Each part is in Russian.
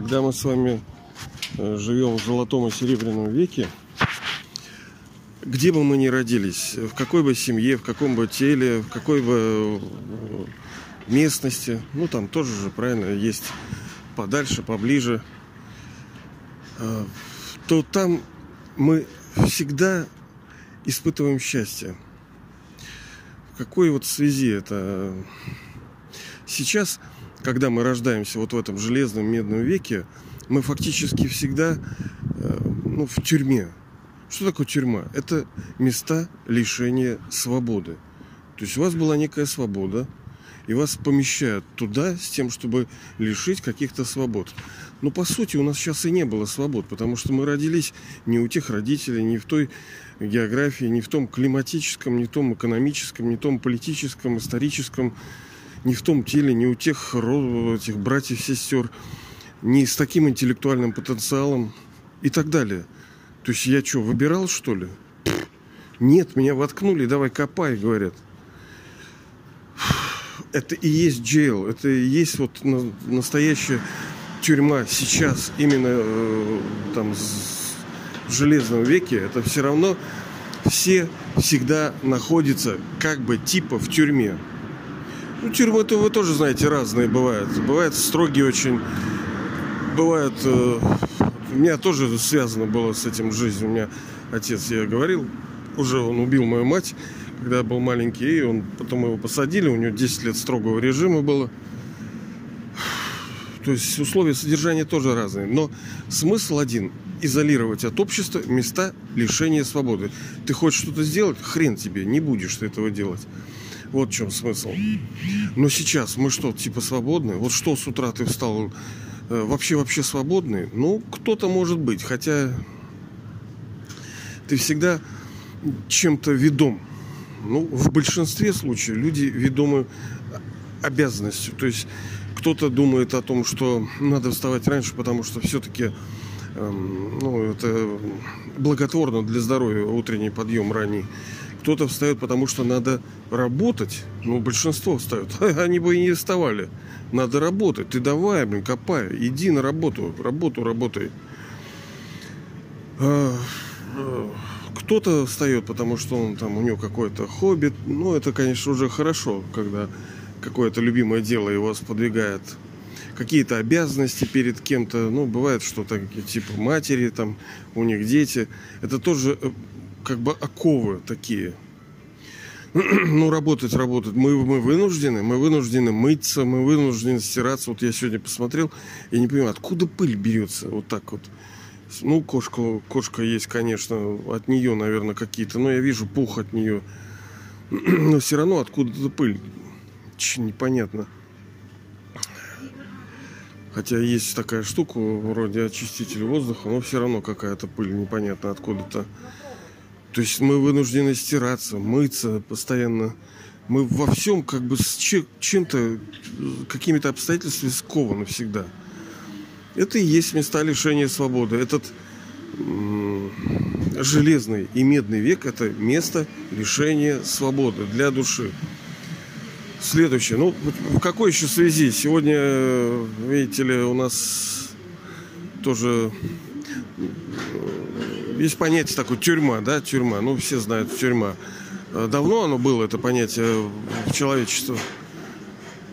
Когда мы с вами живем в золотом и серебряном веке, где бы мы ни родились, в какой бы семье, в каком бы теле, в какой бы местности, ну там тоже же, правильно, есть подальше, поближе, то там мы всегда испытываем счастье. В какой вот связи это? Сейчас, когда мы рождаемся вот в этом железном, медном веке, мы фактически всегда в тюрьме. Что такое тюрьма? Это места лишения свободы. То есть у вас была некая свобода, и вас помещают туда с тем, чтобы лишить каких-то свобод. Но по сути у нас сейчас и не было свобод, потому что мы родились не у тех родителей, не в той географии, не в том климатическом, не в том экономическом, не в том политическом, историческом, не в том теле, не у тех братьев, сестер, не с таким интеллектуальным потенциалом и так далее. То есть я что, выбирал, что ли? Нет, меня воткнули, давай копай, говорят. Это и есть джейл, это и есть вот настоящая тюрьма сейчас, именно там в железном веке. Это все равно все всегда находятся как бы типа в тюрьме. Ну, тюрьмы-то вы тоже знаете, разные бывают. Бывают строгие очень, бывают... У меня тоже связано было с этим жизнь. У меня отец, я говорил, уже он убил мою мать, когда я был маленький, и потом его посадили, у него 10 лет строгого режима было. То есть условия содержания тоже разные. Но смысл один – изолировать от общества места лишения свободы. Ты хочешь что-то сделать – хрен тебе, не будешь ты этого делать. Вот в чем смысл. Но сейчас мы что, типа свободны? Вот что с утра ты встал, вообще свободный? Ну, кто-то может быть, хотя ты всегда чем-то ведом. Ну, в большинстве случаев люди ведомы обязанностью. То есть кто-то думает о том, что надо вставать раньше, потому что все-таки это благотворно для здоровья, утренний подъем ранний. Кто-то встает, потому что надо работать. Ну, большинство встает. Они бы и не вставали. Надо работать. Ты давай, копай. Иди на работу. Работай. Кто-то встает, потому что у него какое-то хобби. Ну, это, конечно, уже хорошо, когда какое-то любимое дело его сподвигает. Какие-то обязанности перед кем-то. Ну, бывает, что так, типа матери, там, у них дети. Это тоже... как бы оковы такие. Ну, работать. Мы вынуждены. Мы вынуждены мыться, мы вынуждены стираться. Вот я сегодня посмотрел, я не понимаю, откуда пыль берется вот так вот. Ну, кошка есть, конечно, от нее, наверное, какие-то. Но я вижу пух от нее. Но все равно откуда-то пыль. Непонятно. Хотя есть такая штука, вроде очиститель воздуха, но все равно какая-то пыль непонятно откуда-то. То есть мы вынуждены стираться, мыться постоянно. Мы во всем как бы с чем-то, какими-то обстоятельствами скованы всегда. Это и есть места лишения свободы. Этот железный и медный век – это место лишения свободы для души. Следующее. Ну, в какой еще связи? Сегодня, видите ли, у нас тоже... Есть понятие такое тюрьма, да, тюрьма. Ну, все знают, тюрьма. Давно оно было, это понятие в человечестве.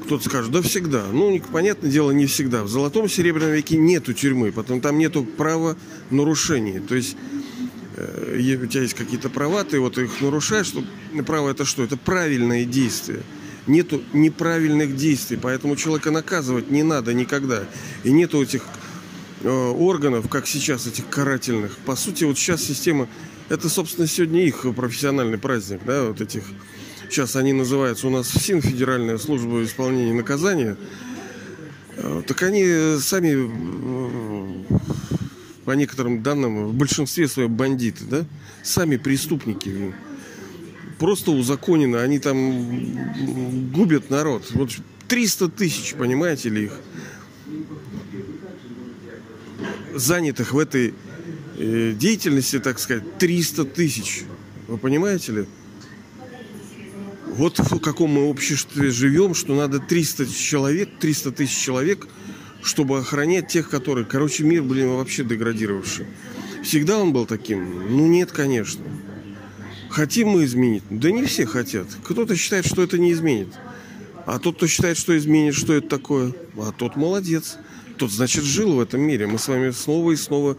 Кто-то скажет, да всегда. Ну, понятное дело, не всегда. В золотом серебряном веке нету тюрьмы, потом там нету правонарушений. То есть у тебя есть какие-то права, ты вот их нарушаешь. Право это что? Это правильные действия. Нету неправильных действий, поэтому человека наказывать не надо никогда. И нету этих... органов, как сейчас, этих карательных. По сути, вот сейчас система... Это, собственно, сегодня их профессиональный праздник, да, вот этих... Сейчас они называются у нас ФСИН, Федеральная служба исполнения наказания. Так они сами, по некоторым данным, в большинстве своих бандиты, да, сами преступники. Просто узаконено, они там губят народ. Вот 300 тысяч, понимаете ли, их... занятых в этой деятельности, так сказать, 300 тысяч. Вы понимаете ли? Вот в каком мы обществе живем, что надо 300 тысяч человек, чтобы охранять тех, которые... Короче, мир, блин, вообще деградировавший. Всегда он был таким? Ну, нет, конечно. Хотим мы изменить? Да не все хотят. Кто-то считает, что это не изменит. А тот, кто считает, что изменит, что это такое? А тот молодец. Тот, значит, жил в этом мире. Мы с вами снова и снова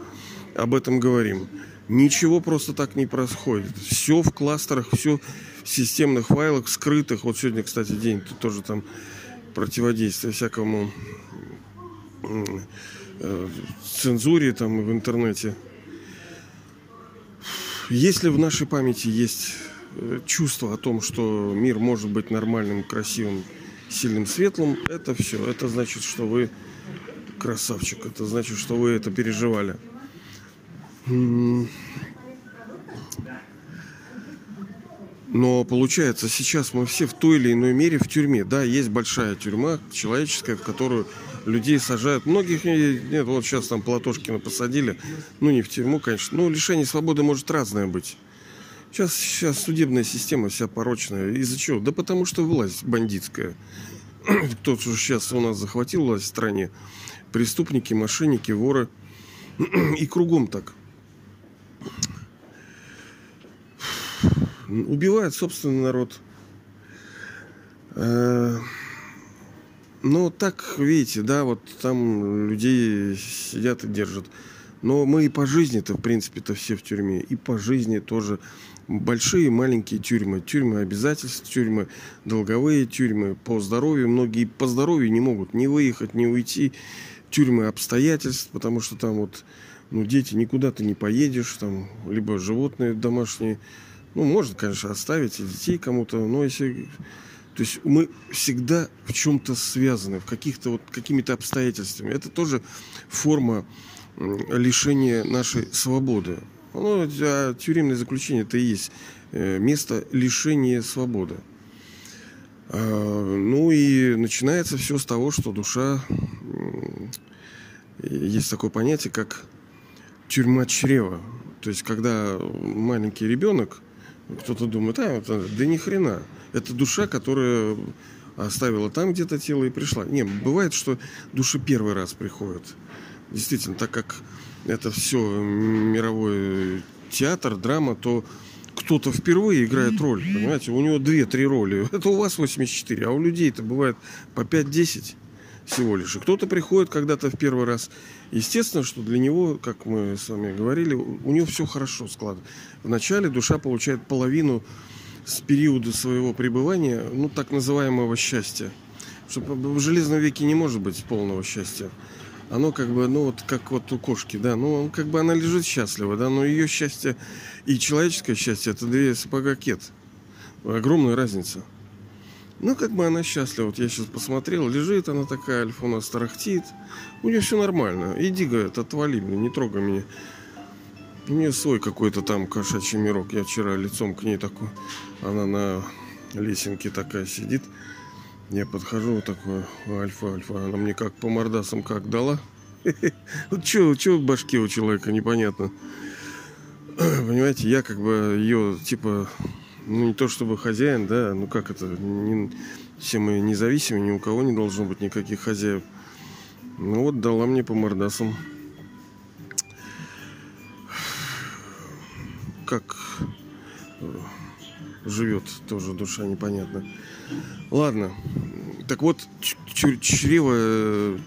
об этом говорим. Ничего просто так не происходит. Все в кластерах, все в системных файлах, скрытых. Вот сегодня, кстати, день тоже там противодействия всякому цензуре там в интернете. Если в нашей памяти есть чувство о том, что мир может быть нормальным, красивым, сильным, светлым, это все. Это значит, что вы красавчик. Это значит, что вы это переживали. Но получается, сейчас мы все в той или иной мере в тюрьме. Да, есть большая тюрьма человеческая, в которую людей сажают. Многих нет, вот сейчас там Платошкина посадили. Ну, не в тюрьму, конечно. Но лишение свободы может разное быть. Сейчас судебная система вся порочная. Из-за чего? Да потому что власть бандитская. Кто сейчас у нас захватил власть в стране. Преступники, мошенники, воры. И кругом так. Убивает собственный народ. Но так, видите, да, вот там людей сидят и держат. Но мы и по жизни-то, в принципе-то, все в тюрьме. И по жизни тоже большие и маленькие тюрьмы. Тюрьмы обязательств, тюрьмы долговые, тюрьмы по здоровью. Многие по здоровью не могут ни выехать, ни уйти. Тюрьмы обстоятельств, потому что там вот, ну, дети, никуда ты не поедешь. Там либо животные домашние. Ну, можно, конечно, оставить и детей кому-то, но если... То есть мы всегда в чем-то связаны, в каких-то вот какими-то обстоятельствами. Это тоже форма лишения нашей свободы. Ну, тюремное заключение это и есть место лишения свободы. Ну и начинается все с того, что душа... Есть такое понятие, как тюрьма чрева. То есть, когда маленький ребенок... Кто-то думает, да ни хрена. Это душа, которая оставила там где-то тело и пришла. Не, бывает, что души первый раз приходят. Действительно, так как это все мировой театр, драма, то кто-то впервые играет роль. Понимаете, у него 2-3 роли. Это у вас 84, а у людей-то бывает по 5-10 всего лишь. И кто-то приходит когда-то в первый раз. Естественно, что для него, как мы с вами говорили, у него все хорошо складывается. Вначале душа получает половину с периода своего пребывания, ну, так называемого счастья. Чтобы в железном веке не может быть полного счастья. Оно как бы, ну, вот как вот у кошки, да, ну, как бы она лежит счастлива, да, но ее счастье и человеческое счастье – это 2 сапога кет. Огромная разница. Ну, как бы она счастлива. Вот я сейчас посмотрел, лежит она такая, альфа у нас тарахтит. У нее все нормально. Иди, говорит, отвали меня, не трогай меня. У нее свой какой-то там кошачий мирок. Я вчера лицом к ней такой. Она на лесенке такая сидит. Я подхожу, вот такой, альфа. Она мне как по мордасам как дала. Вот что в башке у человека, непонятно. Понимаете, я как бы ее, типа... Ну, не то чтобы хозяин, да, ну как это, все мы независимы, ни у кого не должно быть никаких хозяев. Ну вот, дала мне по мордасам. Как живет тоже душа, непонятно. Ладно, так вот, чрево,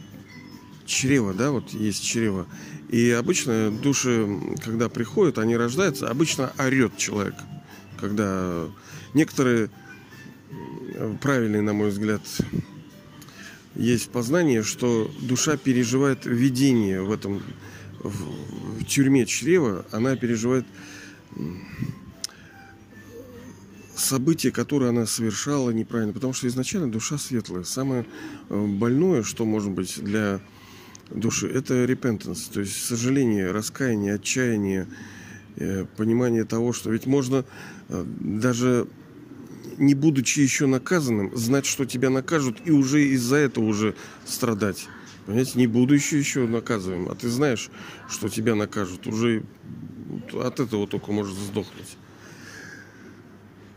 да, вот есть чрево. И обычно души, когда приходят, они рождаются, обычно орет человек. Когда некоторые правильные, на мой взгляд, есть познание, что душа переживает видение в этом в тюрьме чрева, она переживает события, которые она совершала неправильно, потому что изначально душа светлая. Самое больное, что может быть для души, это repentance, то есть сожаление, раскаяние, отчаяние. Понимание того, что ведь можно, даже не будучи еще наказанным, знать, что тебя накажут, и уже из-за этого уже страдать. Понимаете, не будучи еще наказываем, а ты знаешь, что тебя накажут. Уже от этого только может сдохнуть.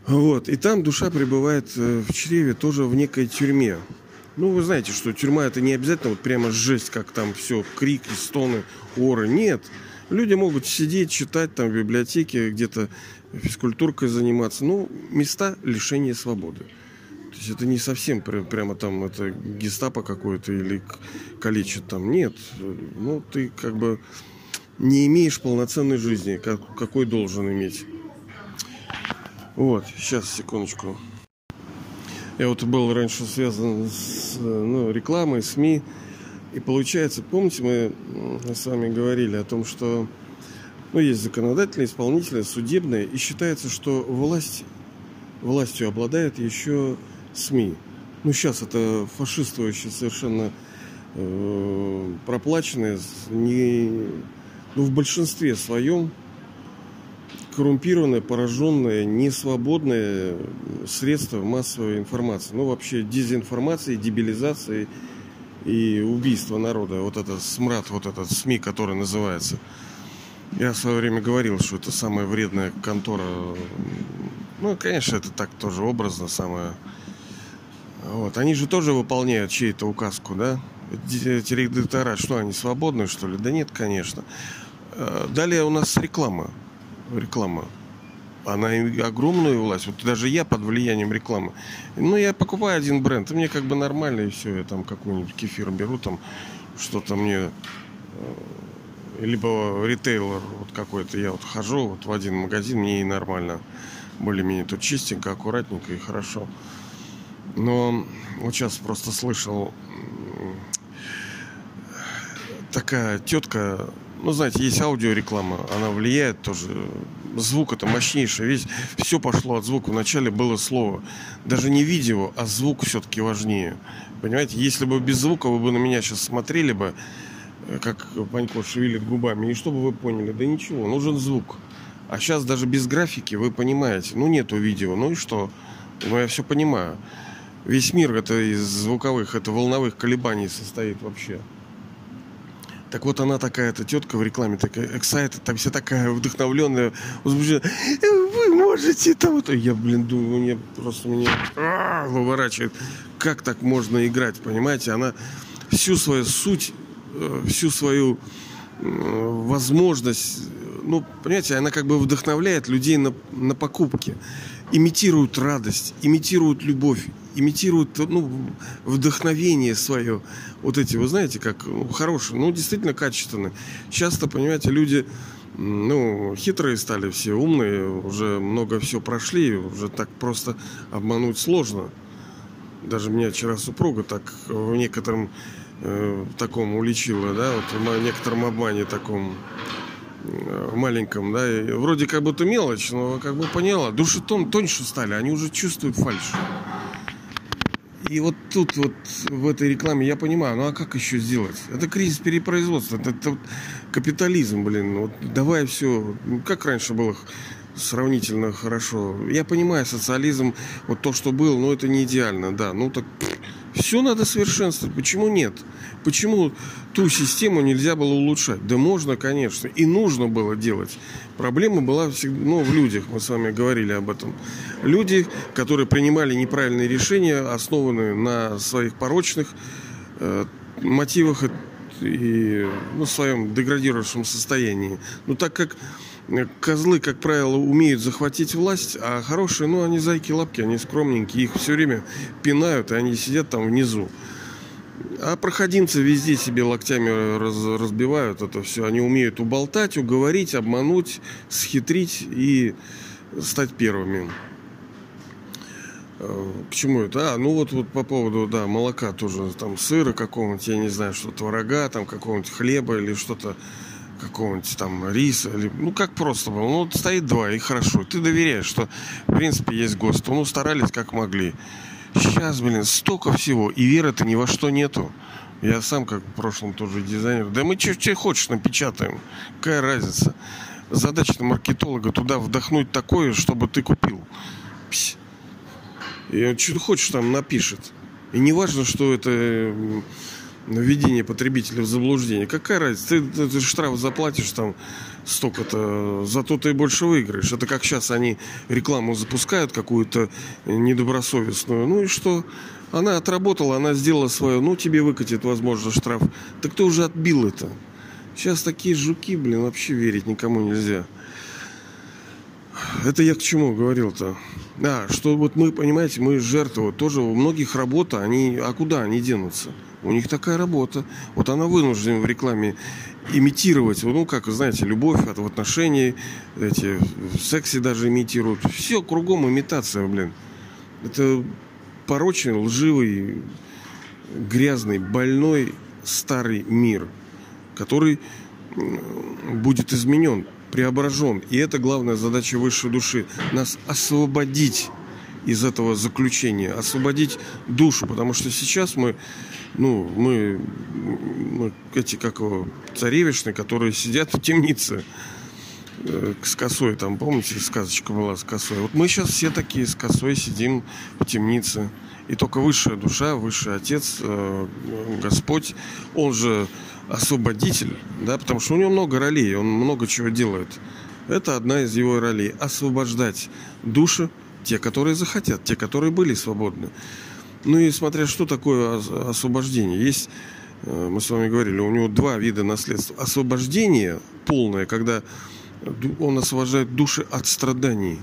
Вот. И там душа пребывает в чреве тоже в некой тюрьме. Ну, вы знаете, что тюрьма — это не обязательно вот прямо жесть, как там все, крики, стоны, оры. Нет. Люди могут сидеть, читать там в библиотеке, где-то физкультуркой заниматься. Ну, места лишения свободы. То есть это не совсем прямо там это гестапо какое-то или калечит там. Нет. Ну, ты как бы не имеешь полноценной жизни, какой должен иметь. Вот, сейчас, секундочку. Я вот был раньше связан с рекламой, СМИ. И получается, помните, мы с вами говорили о том, что есть законодательные, исполнительные, судебные. И считается, что властью обладает еще СМИ. Ну, сейчас это фашистующие, совершенно проплаченные, в большинстве своем коррумпированное, пораженное, несвободное средство массовой информации. Ну, вообще дезинформации, дебилизации и убийство народа. Вот этот смрад, вот этот СМИ, который называется. Я в свое время говорил, что это самая вредная контора. Ну, конечно, это так тоже образно самое. Вот. Они же тоже выполняют чей-то указку, да? Эти редактора, что они свободные, что ли? Да нет, конечно. Далее у нас реклама. Реклама. Она огромную власть. Вот даже я под влиянием рекламы. Ну, я покупаю один бренд, и мне как бы нормально, и все. Я там какой-нибудь кефир беру, там что-то мне... Либо ритейлер вот какой-то. Я вот хожу вот в один магазин, мне и нормально. Более-менее тут чистенько, аккуратненько и хорошо. Но вот сейчас просто слышал... Такая тетка... Ну, знаете, есть аудиореклама, она влияет тоже. Звук это мощнейший. Все пошло от звука. Вначале было слово. Даже не видео, а звук все-таки важнее. Понимаете, если бы без звука вы бы на меня сейчас смотрели бы, как Панько шевелит губами, и что бы вы поняли? Да ничего, нужен звук. А сейчас даже без графики вы понимаете. Ну, нету видео, ну и что? Ну, я все понимаю. Весь мир это из звуковых, это волновых колебаний состоит вообще. Так вот она такая, эта тетка в рекламе, такая excited, там вся такая вдохновленная, возбужденная. Вы можете там... Я, думаю, меня выворачивает. Как так можно играть, понимаете? Она всю свою суть, всю свою возможность... Ну, понимаете, она как бы вдохновляет людей на покупки. Имитируют радость, имитируют любовь. Имитируют вдохновение свое. Вот эти, вы знаете, как хорошие, действительно качественные. Часто, понимаете, люди хитрые стали все, умные, уже много всего прошли, уже так просто обмануть сложно. Даже меня вчера супруга так в некотором таком уличила, да, вот в некотором обмане таком маленьком, да, и вроде как будто мелочь, но как бы поняла. Души тоньше стали, они уже чувствуют фальшь. И вот тут вот в этой рекламе я понимаю, а как еще сделать? Это кризис перепроизводства, это капитализм, вот давай все, как раньше было сравнительно хорошо. Я понимаю, социализм, вот то, что было, это не идеально, да, так все надо совершенствовать, почему нет? Почему ту систему нельзя было улучшать? Да можно, конечно, и нужно было делать. Проблема была всегда, в людях, мы с вами говорили об этом. Люди, которые принимали неправильные решения, основанные на своих порочных мотивах и своем деградировавшем состоянии. Но так как козлы, как правило, умеют захватить власть, а хорошие, они зайки-лапки, они скромненькие, их все время пинают, и они сидят там внизу. А проходимцы везде себе локтями разбивают это все. Они умеют уболтать, уговорить, обмануть, схитрить и стать первыми. К чему это? Вот по поводу, да, молока тоже, там сыра какого-нибудь, я не знаю, что творога, там какого-нибудь хлеба или что-то, какого-нибудь там риса, или, как просто было. Вот стоит два, и хорошо. Ты доверяешь, что в принципе есть ГОСТ. Старались как могли. Сейчас, столько всего, и веры-то ни во что нету. Я сам, как в прошлом, тоже дизайнер. Да мы что тебе хочешь напечатаем. Какая разница? Задача-то маркетолога туда вдохнуть такое, чтобы ты купил. Пс. И он что хочешь там напишет. И не важно, что это введение потребителя в заблуждение. Какая разница? Ты штраф заплатишь там столько-то, зато ты больше выиграешь. Это как сейчас они рекламу запускают какую-то недобросовестную. Ну и что? Она отработала, она сделала свое. Ну, тебе выкатит, возможно, штраф. Так ты уже отбил это. Сейчас такие жуки, блин, вообще верить никому нельзя. Это я к чему говорил-то? Что вот мы, понимаете, мы жертвы. Тоже у многих работа, они, а куда они денутся? У них такая работа. Вот она вынуждена в рекламе имитировать. Ну, как, знаете, любовь в отношении, эти, в сексе даже имитируют. Все, кругом имитация, блин. Это порочный, лживый, грязный, больной старый мир, который будет изменен, преображен. И это главная задача высшей души. Нас освободить из этого заключения, освободить душу. Потому что сейчас мы эти, как его, царевишны, которые сидят в темнице с косой, там, помните, сказочка была с косой. Вот мы сейчас все такие с косой сидим в темнице. И только высшая душа, высший отец, Господь, он же освободитель, да, потому что у него много ролей, он много чего делает. Это одна из его ролей. Освобождать души, те, которые захотят, те, которые были свободны. Ну и смотря что такое освобождение. Есть, мы с вами говорили, у него два вида наследства. Освобождение полное, когда он освобождает души от страданий.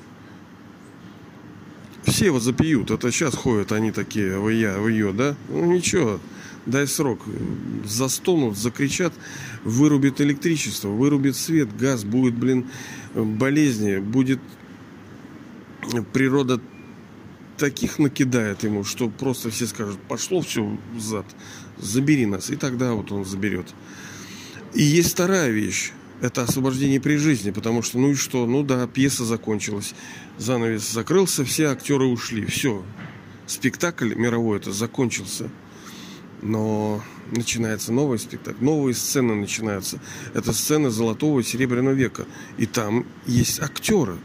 Все его запьют. Это сейчас ходят они такие, вы, да? Ну ничего, дай срок. Застонут, закричат, вырубит электричество, вырубит свет, газ, будет, блин, болезни, будет природа таких накидает ему, что просто все скажут, пошло все взад, забери нас. И тогда вот он заберет. И есть вторая вещь. Это освобождение при жизни, потому что, ну и что? Ну да, пьеса закончилась, занавес закрылся, все актеры ушли, все. Спектакль мировой это закончился, но начинается новый спектакль, новые сцены начинаются. Это сцены золотого и серебряного века, и там есть актеры.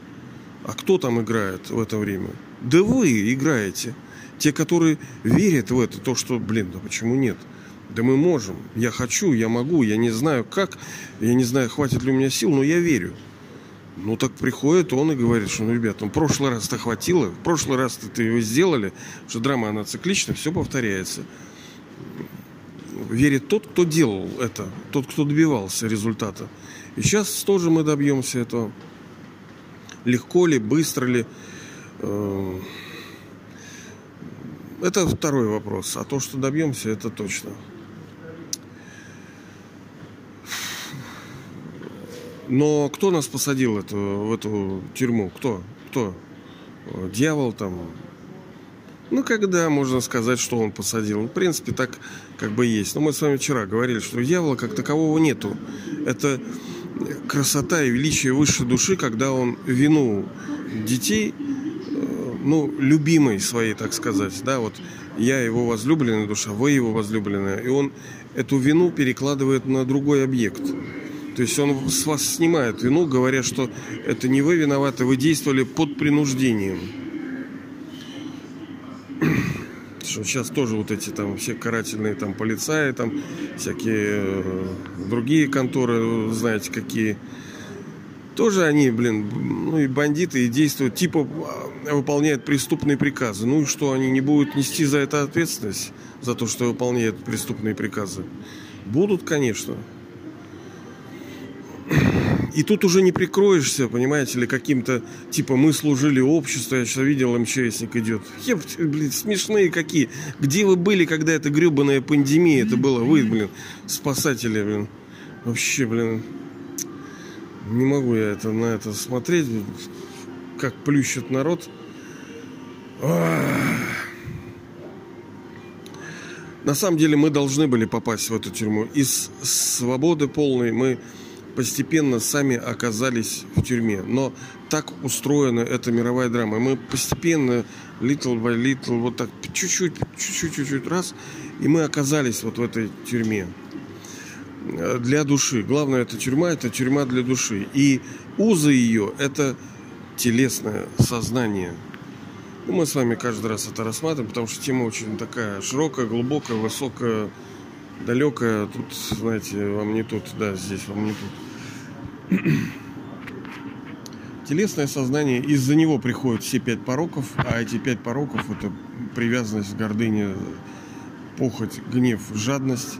А кто там играет в это время? Да вы играете. Те, которые верят в это, то, что, блин, да почему нет? Да мы можем, я хочу, я могу, я не знаю как, я не знаю, хватит ли у меня сил, но я верю. Ну так приходит он и говорит, что, ну, ребят, ну, в прошлый раз-то хватило, в прошлый раз-то ты его сделали, потому что драма, она циклична, все повторяется. Верит тот, кто делал это, тот, кто добивался результата. И сейчас тоже мы добьемся этого. Легко ли, быстро ли... Это второй вопрос. А то, что добьемся, это точно. Но кто нас посадил в эту тюрьму? Кто? Дьявол там? Ну, когда можно сказать, что он посадил? В принципе, так как бы есть. Но мы с вами вчера говорили, что дьявола как такового нету. Это красота и величие высшей души, когда он вину детей... ну, любимой своей, так сказать, да, вот я его возлюбленная душа, вы его возлюбленная, и он эту вину перекладывает на другой объект. То есть он с вас снимает вину, говоря, что это не вы виноваты, вы действовали под принуждением. Что сейчас тоже вот эти там все карательные там полицаи, там всякие другие конторы, знаете, какие... Тоже они, блин, ну и бандиты, и действуют, типа выполняют преступные приказы. Ну и что, они не будут нести за это ответственность, за то, что выполняют преступные приказы? Будут, конечно. И тут уже не прикроешься, понимаете ли, каким-то, типа, мы служили обществу, я сейчас видел, МЧСник идет. Ебать, блин, смешные какие. Где вы были, когда эта гребаная пандемия это была? Вы, блин, спасатели, блин. Вообще, блин. Не могу я на это смотреть, как плющит народ. На самом деле мы должны были попасть в эту тюрьму. Из свободы полной мы постепенно сами оказались в тюрьме. Но так устроена эта мировая драма. Мы постепенно, little by little, вот так чуть-чуть раз, и мы оказались вот в этой тюрьме. Для души. Главное, это тюрьма для души. И узы ее – это телесное сознание. Ну, мы с вами каждый раз это рассматриваем, потому что тема очень такая широкая, глубокая, высокая, далекая. Тут, знаете, вам не тут, да, здесь вам не тут. телесное сознание, из-за него приходят все 5 пороков, а эти 5 пороков — это привязанность, гордыня, похоть, гнев, жадность.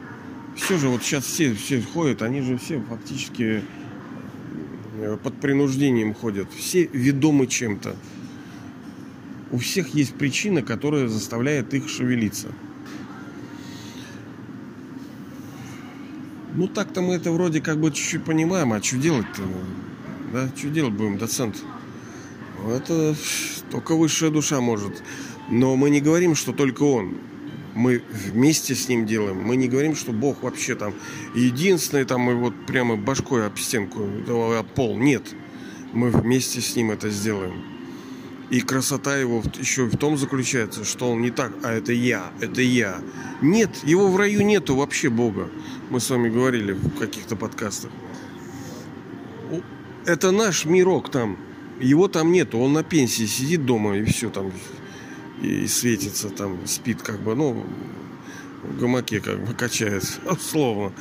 Все же вот сейчас все ходят, они же все фактически под принуждением ходят, все ведомы чем-то. У всех есть причина, которая заставляет их шевелиться. Ну так-то мы это вроде как бы чуть-чуть понимаем, а что делать-то? Да, что делать будем, доцент? Это только высшая душа может. Но мы не говорим, что только он. Мы вместе с ним делаем. Мы не говорим, что Бог вообще там единственный, там и вот прямо башкой об стенку, об пол. Нет. Мы вместе с ним это сделаем. И красота его еще в том заключается, что он не так, а это я, это я. Нет, его в раю нету вообще, Бога. Мы с вами говорили в каких-то подкастах. Это наш мирок там. Его там нету, он на пенсии сидит дома и все там. И светится там, спит как бы, ну, в гамаке как бы качается, словно.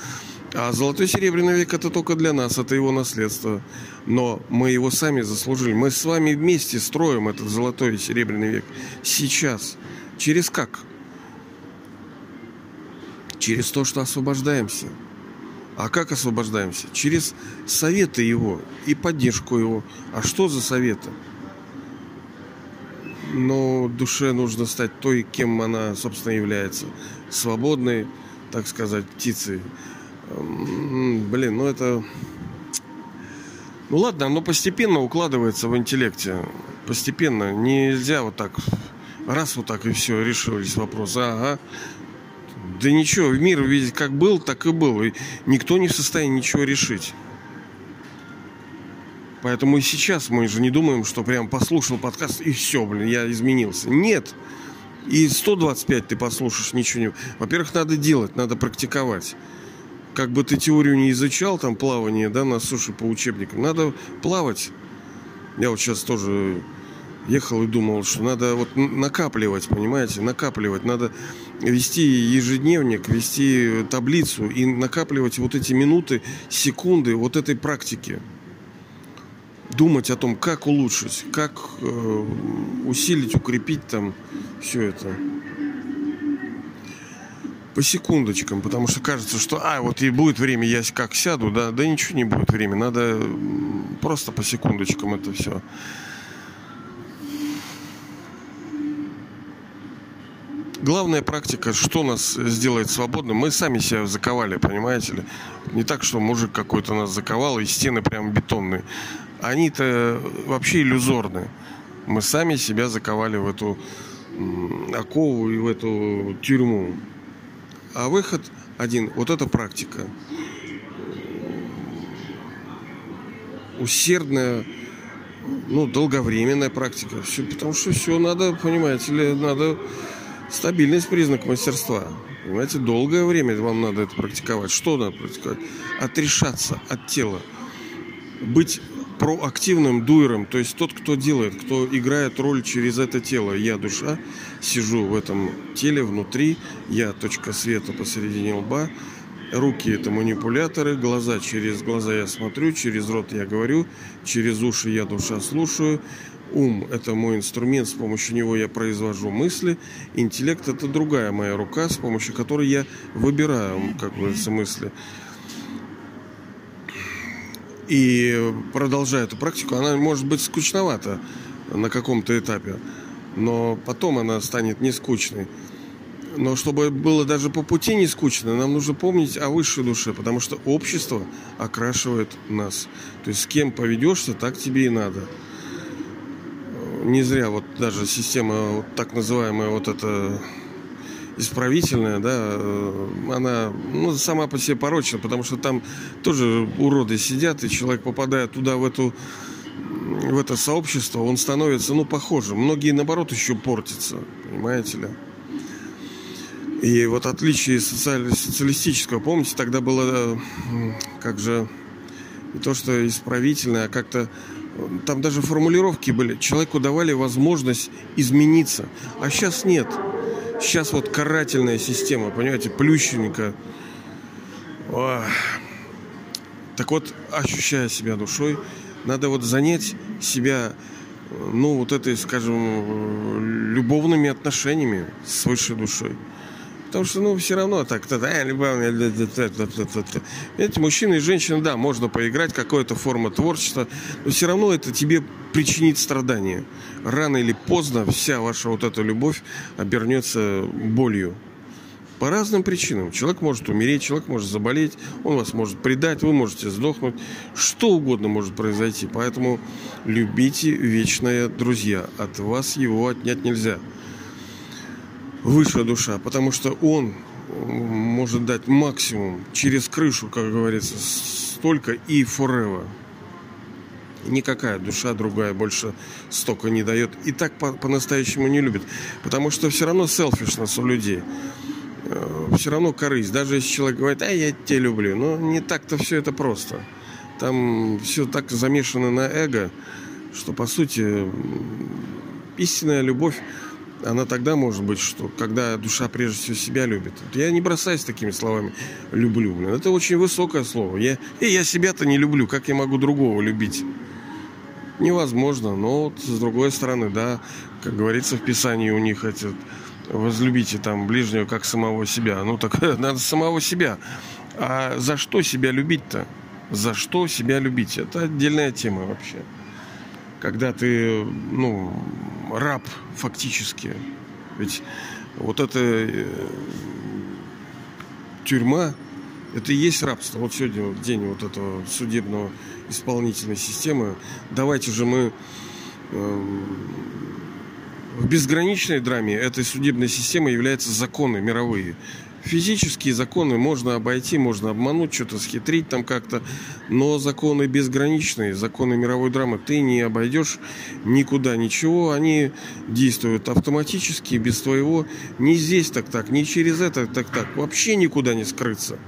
А золотой серебряный век — это только для нас, это его наследство. Но мы его сами заслужили. Мы с вами вместе строим этот золотой и серебряный век сейчас. Через как? Через то, что освобождаемся. А как освобождаемся? Через советы его и поддержку его. А что за советы? Но душе нужно стать той, кем она, собственно, является. Свободной, так сказать, птицей. Блин, ну это... Ну ладно, оно постепенно укладывается в интеллекте. Постепенно. Нельзя вот так. Раз вот так и все, решились вопросы. Ага. Да ничего, мир ведь как был, так и был. И никто не в состоянии ничего решить. Поэтому и сейчас мы же не думаем, что прям послушал подкаст и все, блин, я изменился. Нет. И 125 ты послушаешь, ничего не... Во-первых, надо делать, надо практиковать. Как бы ты теорию не изучал, там плавание, да, на суше по учебникам, надо плавать. Я вот сейчас тоже ехал и думал, что надо вот накапливать, понимаете, накапливать. Надо вести ежедневник, вести таблицу и накапливать вот эти минуты, секунды вот этой практики. Думать о том, как улучшить, как усилить, укрепить там все это. По секундочкам, потому что кажется, что вот и будет время, я как сяду, да ничего не будет времени, надо просто по секундочкам это все. Главная практика, что нас сделает свободным, мы сами себя заковали, понимаете ли. Не так, что мужик какой-то нас заковал, и стены прям бетонные. Они-то вообще иллюзорны. Мы сами себя заковали в эту окову и в эту тюрьму. А выход один. Вот это практика. Усердная, долговременная практика. Все, потому что все надо, понимаете ли, надо... Стабильность — признак мастерства. Понимаете, долгое время вам надо это практиковать. Что надо практиковать? Отрешаться от тела. Быть проактивным дуэром. То есть тот, кто делает, кто играет роль через это тело. Я душа, сижу в этом теле внутри. Я точка света посередине лба. Руки — это манипуляторы. Глаза — через глаза я смотрю. Через рот я говорю. Через уши я душа слушаю. Ум – это мой инструмент, с помощью него я произвожу мысли. Интеллект – это другая моя рука, с помощью которой я выбираю, как говорится, мысли. И продолжая эту практику, она может быть скучновата на каком-то этапе, но потом она станет не скучной. Но чтобы было даже по пути не скучно, нам нужно помнить о высшей душе, потому что общество окрашивает нас. То есть с кем поведешься, так тебе и надо. Не зря вот даже система вот так называемая вот эта исправительная, да, она сама по себе порочна, потому что там тоже уроды сидят, и человек, попадая туда, в это сообщество, он становится, похожим. Многие, наоборот, еще портятся, понимаете ли. И вот отличие социалистического, помните, тогда было как же не то, что исправительное, а как-то... Там даже формулировки были. Человеку давали возможность измениться. А сейчас нет. Сейчас вот карательная система, понимаете, плющенько. Так вот, ощущая себя душой, надо вот занять себя, ну, вот этой, скажем, любовными отношениями с высшей душой. Потому что, ну, все равно так, эти мужчины и женщины, да, можно поиграть, какая-то форма творчества, но все равно это тебе причинит страдания. Рано или поздно вся ваша вот эта любовь обернется болью. По разным причинам. Человек может умереть, человек может заболеть, он вас может предать, вы можете сдохнуть. Что угодно может произойти. Поэтому любите вечное, друзья. От вас его отнять нельзя. Высшая душа, потому что он может дать максимум через крышу, как говорится, столько и forever. Никакая душа другая больше столько не дает. И так по-настоящему не любит. Потому что все равно селфишность у людей. Все равно корысть. Даже если человек говорит, а я тебя люблю. Но не так-то все это просто. Там все так замешано на эго, что по сути истинная любовь, она тогда может быть, что когда душа прежде всего себя любит. Я не бросаюсь такими словами «люблю». Это очень высокое слово. Я себя-то не люблю. Как я могу другого любить? Невозможно. Но вот с другой стороны, да, как говорится в Писании у них, возлюбите там ближнего как самого себя. Ну так надо самого себя. А за что себя любить-то? За что себя любить? Это отдельная тема вообще. Когда ты, ну, раб фактически. Ведь вот эта тюрьма, это и есть рабство. Вот сегодня вот день вот этого судебного исполнительной системы. Давайте же мы в безграничной драме этой судебной системы являются законы мировые. Физические законы можно обойти, можно обмануть, что-то схитрить там как-то. Но законы безграничные, законы мировой драмы, ты не обойдешь никуда ничего. Они действуют автоматически, без твоего. Ни здесь так-так, ни через это так-так. Вообще никуда не скрыться.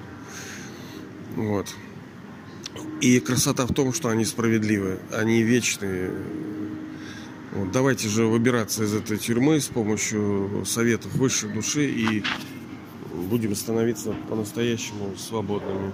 Вот. И красота в том, что они справедливы, они вечные. Вот. Давайте же выбираться из этой тюрьмы с помощью советов высшей души и будем становиться по-настоящему свободными.